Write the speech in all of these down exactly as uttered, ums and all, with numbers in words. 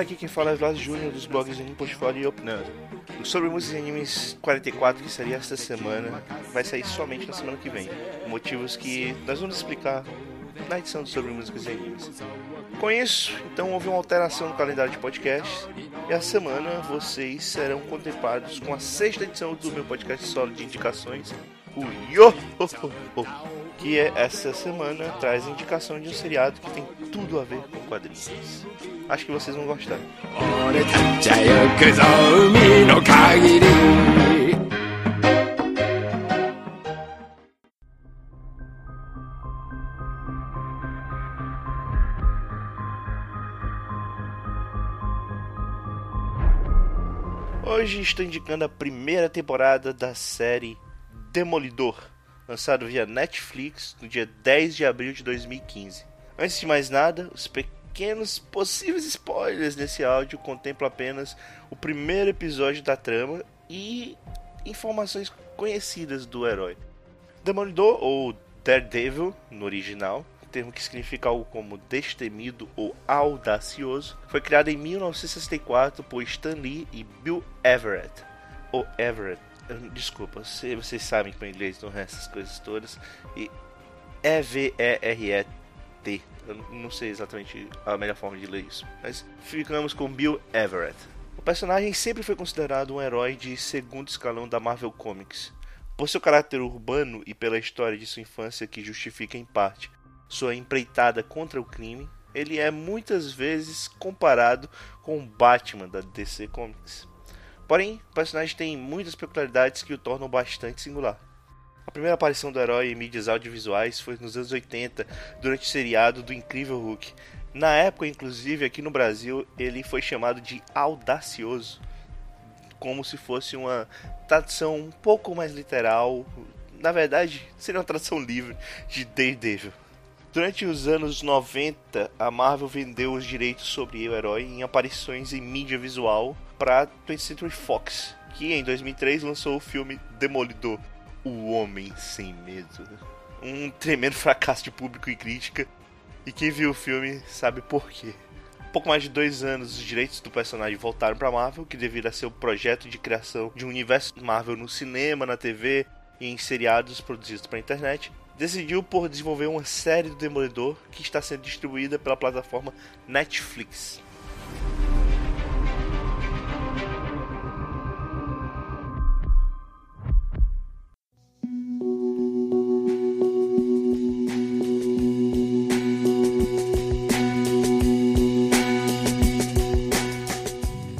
Aqui quem fala é Lázaro Júnior dos blogs AniPortfólio e Opinando. O Sobre Músicas e Animes quarenta e quatro, que seria esta semana, vai sair somente na semana que vem. Motivos que nós vamos explicar na edição do Sobre Músicas e Animes. Com isso, então, houve uma alteração no calendário de podcast. E essa semana vocês serão contemplados com a sexta edição do meu podcast solo de indicações, o Yohohoho, que é, essa semana traz indicação de um seriado que tem tudo a ver com quadrinhos. Acho que vocês vão gostar. Hoje estou indicando a primeira temporada da série Demolidor, lançado via Netflix no dia dez de abril de dois mil e quinze. Antes de mais nada, os pequenos possíveis spoilers desse áudio contemplam apenas o primeiro episódio da trama e informações conhecidas do herói. Demolidor, ou Daredevil no original, termo que significa algo como destemido ou audacioso, foi criado em mil novecentos e sessenta e quatro por Stan Lee e Bill Everett, ou Everett. Desculpa, vocês sabem que meu inglês não é essas coisas todas. E E V E R E T. Eu não sei exatamente a melhor forma de ler isso, mas ficamos com Bill Everett. O personagem sempre foi considerado um herói de segundo escalão da Marvel Comics, por seu caráter urbano e pela história de sua infância que justifica em parte sua empreitada contra o crime. Ele é muitas vezes comparado com o Batman da D C Comics. Porém, o personagem tem muitas peculiaridades que o tornam bastante singular. A primeira aparição do herói em mídias audiovisuais foi nos anos oitenta, durante o seriado do Incrível Hulk. Na época, inclusive, aqui no Brasil, ele foi chamado de audacioso, como se fosse uma tradução um pouco mais literal, na verdade, seria uma tradução livre de Daredevil. Durante os anos noventa, a Marvel vendeu os direitos sobre o herói em aparições em mídia visual para twentieth Century Fox, que em dois mil e três lançou o filme Demolidor, O Homem Sem Medo. Um tremendo fracasso de público e crítica, e quem viu o filme sabe por quê. Pouco mais de dois anos, os direitos do personagem voltaram para a Marvel, que devido a seu projeto de criação de um universo Marvel no cinema, na T V e em seriados produzidos para a internet, decidiu por desenvolver uma série do Demolidor que está sendo distribuída pela plataforma Netflix.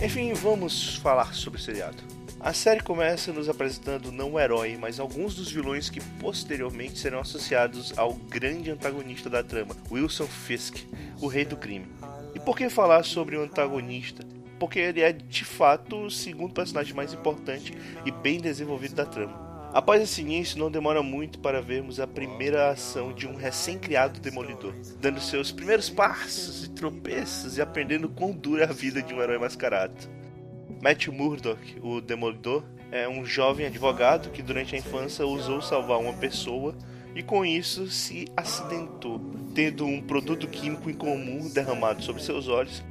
Enfim, vamos falar sobre o seriado. A série começa nos apresentando não o herói, mas alguns dos vilões que posteriormente serão associados ao grande antagonista da trama, Wilson Fisk, o rei do crime. E por que falar sobre o antagonista? Porque ele é, de fato, o segundo personagem mais importante e bem desenvolvido da trama. Após esse início, não demora muito para vermos a primeira ação de um recém-criado demolidor, dando seus primeiros passos e tropeços e aprendendo quão dura é a vida de um herói mascarado. Matt Murdock, o Demolidor, é um jovem advogado que durante a infância ousou salvar uma pessoa e com isso se acidentou, tendo um produto químico incomum derramado sobre seus olhos,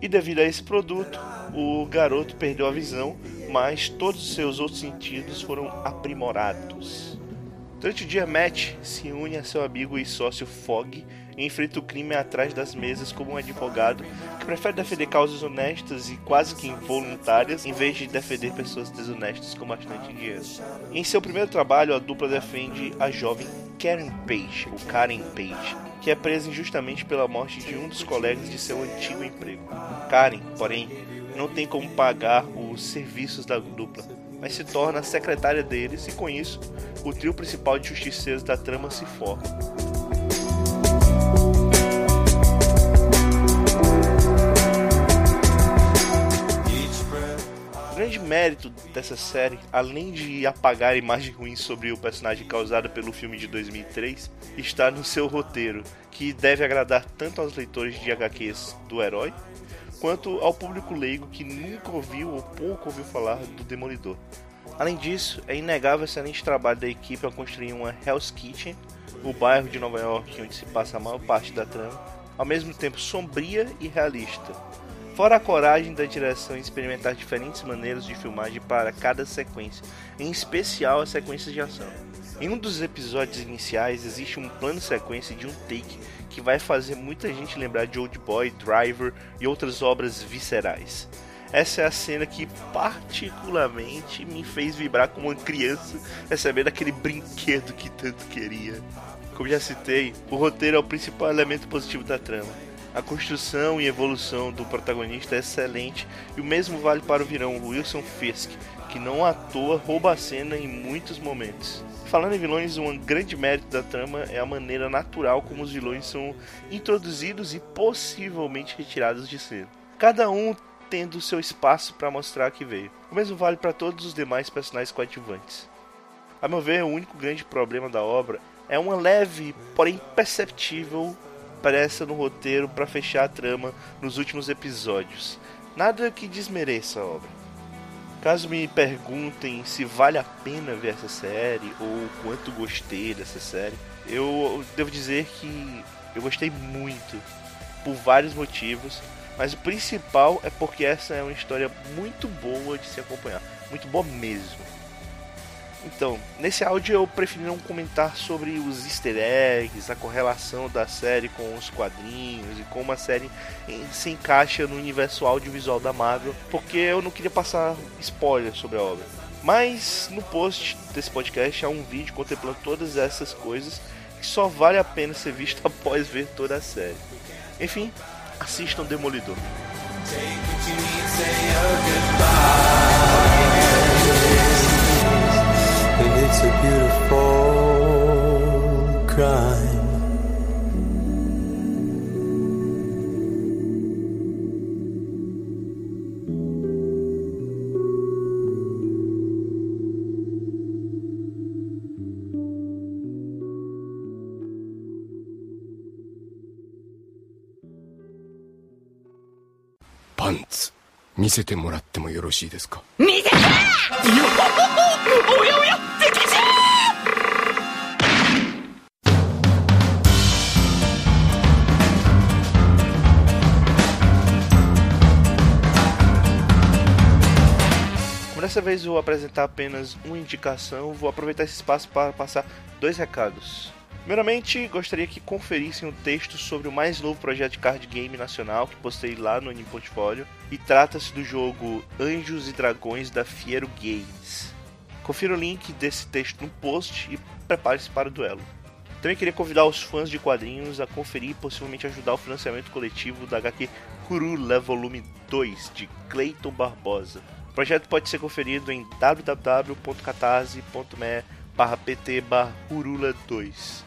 e devido a esse produto, o garoto perdeu a visão, mas todos os seus outros sentidos foram aprimorados. Durante o dia, Matt se une a seu amigo e sócio Foggy e enfrenta o crime atrás das mesas como um advogado que prefere defender causas honestas e quase que involuntárias em vez de defender pessoas desonestas com bastante dinheiro. Em seu primeiro trabalho, a dupla defende a jovem Karen Page, ou Karen Page, que é presa injustamente pela morte de um dos colegas de seu antigo emprego. Karen, porém, não tem como pagar os serviços da dupla, mas se torna a secretária deles e com isso, o trio principal de justiceiros da trama se forma. mérito dessa série, além de apagar imagens ruins sobre o personagem causada pelo filme de dois mil e três, está no seu roteiro, que deve agradar tanto aos leitores de agá quês do herói, quanto ao público leigo que nunca ouviu ou pouco ouviu falar do Demolidor. Além disso, é inegável o excelente trabalho da equipe ao construir uma Hell's Kitchen, o bairro de Nova York onde se passa a maior parte da trama, ao mesmo tempo sombria e realista. Fora a coragem da direção em experimentar diferentes maneiras de filmagem para cada sequência, em especial as sequências de ação. Em um dos episódios iniciais existe um plano sequência de um take que vai fazer muita gente lembrar de Oldboy, Driver e outras obras viscerais. Essa é a cena que particularmente me fez vibrar como uma criança recebendo aquele brinquedo que tanto queria. Como já citei, o roteiro é o principal elemento positivo da trama. A construção e evolução do protagonista é excelente e o mesmo vale para o vilão Wilson Fisk, que não à toa rouba a cena em muitos momentos. Falando em vilões, um grande mérito da trama é a maneira natural como os vilões são introduzidos e possivelmente retirados de cena, cada um tendo seu espaço para mostrar que veio. O mesmo vale para todos os demais personagens coadjuvantes. A meu ver, o único grande problema da obra é uma leve, porém perceptível, pressa no roteiro para fechar a trama nos últimos episódios. Nada que desmereça a obra. Caso me perguntem se vale a pena ver essa série ou quanto gostei dessa série, eu devo dizer que eu gostei muito, por vários motivos, mas o principal é porque essa é uma história muito boa de se acompanhar, muito boa mesmo. Então, nesse áudio eu preferi não comentar sobre os easter eggs, a correlação da série com os quadrinhos e como a série se encaixa no universo audiovisual da Marvel, porque eu não queria passar spoiler sobre a obra. Mas no post desse podcast há um vídeo contemplando todas essas coisas que só vale a pena ser visto após ver toda a série. Enfim, assistam Demolidor. And it's a beautiful crime. Pants. 見せてもらってもよろしいですか? 見せて! おやおや! おやおや! Dessa vez vou apresentar apenas uma indicação, vou aproveitar esse espaço para passar dois recados. Primeiramente, gostaria que conferissem um texto sobre o mais novo projeto de card game nacional que postei lá no AniPortfólio, e trata-se do jogo Anjos e Dragões da Fiero Games. Confira o link desse texto no post e prepare-se para o duelo. Também queria convidar os fãs de quadrinhos a conferir e possivelmente ajudar o financiamento coletivo da agá quê Kurula Volume dois, de Clayton Barbosa. O projeto pode ser conferido em w w w ponto catarse ponto m e barra p t barra kurula dois.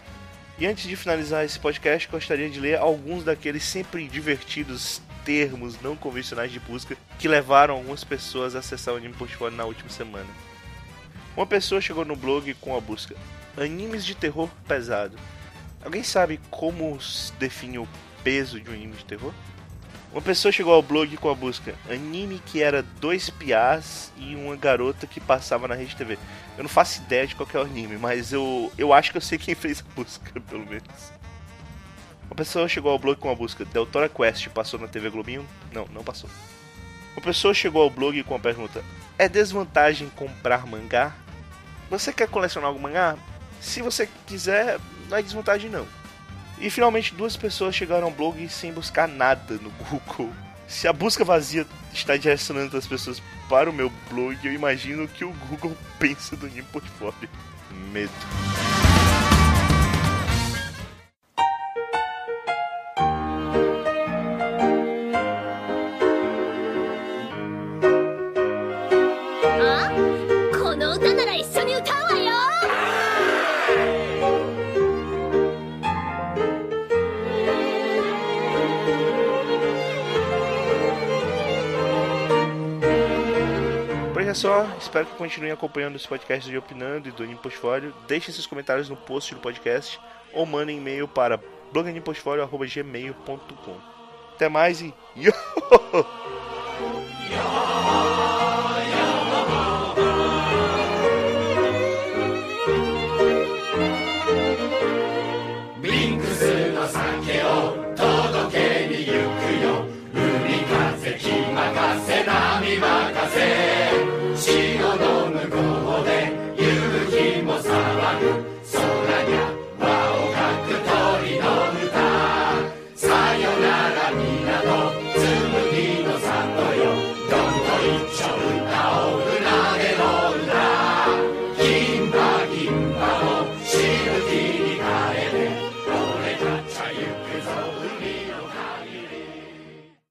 E antes de finalizar esse podcast, gostaria de ler alguns daqueles sempre divertidos termos não convencionais de busca que levaram algumas pessoas a acessar o AniPortfólio na última semana. Uma pessoa chegou no blog com a busca "Animes de terror pesado". Alguém sabe como se define o peso de um anime de terror? Uma pessoa chegou ao blog com a busca "Anime que era dois piás e uma garota que passava na RedeTV". Eu não faço ideia de qual é o anime, mas eu, eu acho que eu sei quem fez a busca, pelo menos. Uma pessoa chegou ao blog com a busca "Deltora Quest passou na tê vê Globinho?". Não, não passou. Uma pessoa chegou ao blog com a pergunta "É desvantagem comprar mangá?". Você quer colecionar algum mangá? Se você quiser, não é desvantagem não. E finalmente duas pessoas chegaram ao blog sem buscar nada no Google. Se a busca vazia está direcionando as pessoas para o meu blog, eu imagino o que o Google pensa do AniPortfólio. Medo. só, espero que continuem acompanhando os podcasts de Opinando e do AniPortfólio. Deixem seus comentários no post do podcast ou mandem e-mail para blog ani portfólio arroba gmail ponto com. Até mais e... Todo que mi yukuyo, umi kaze, kimi kaze, nami makaze.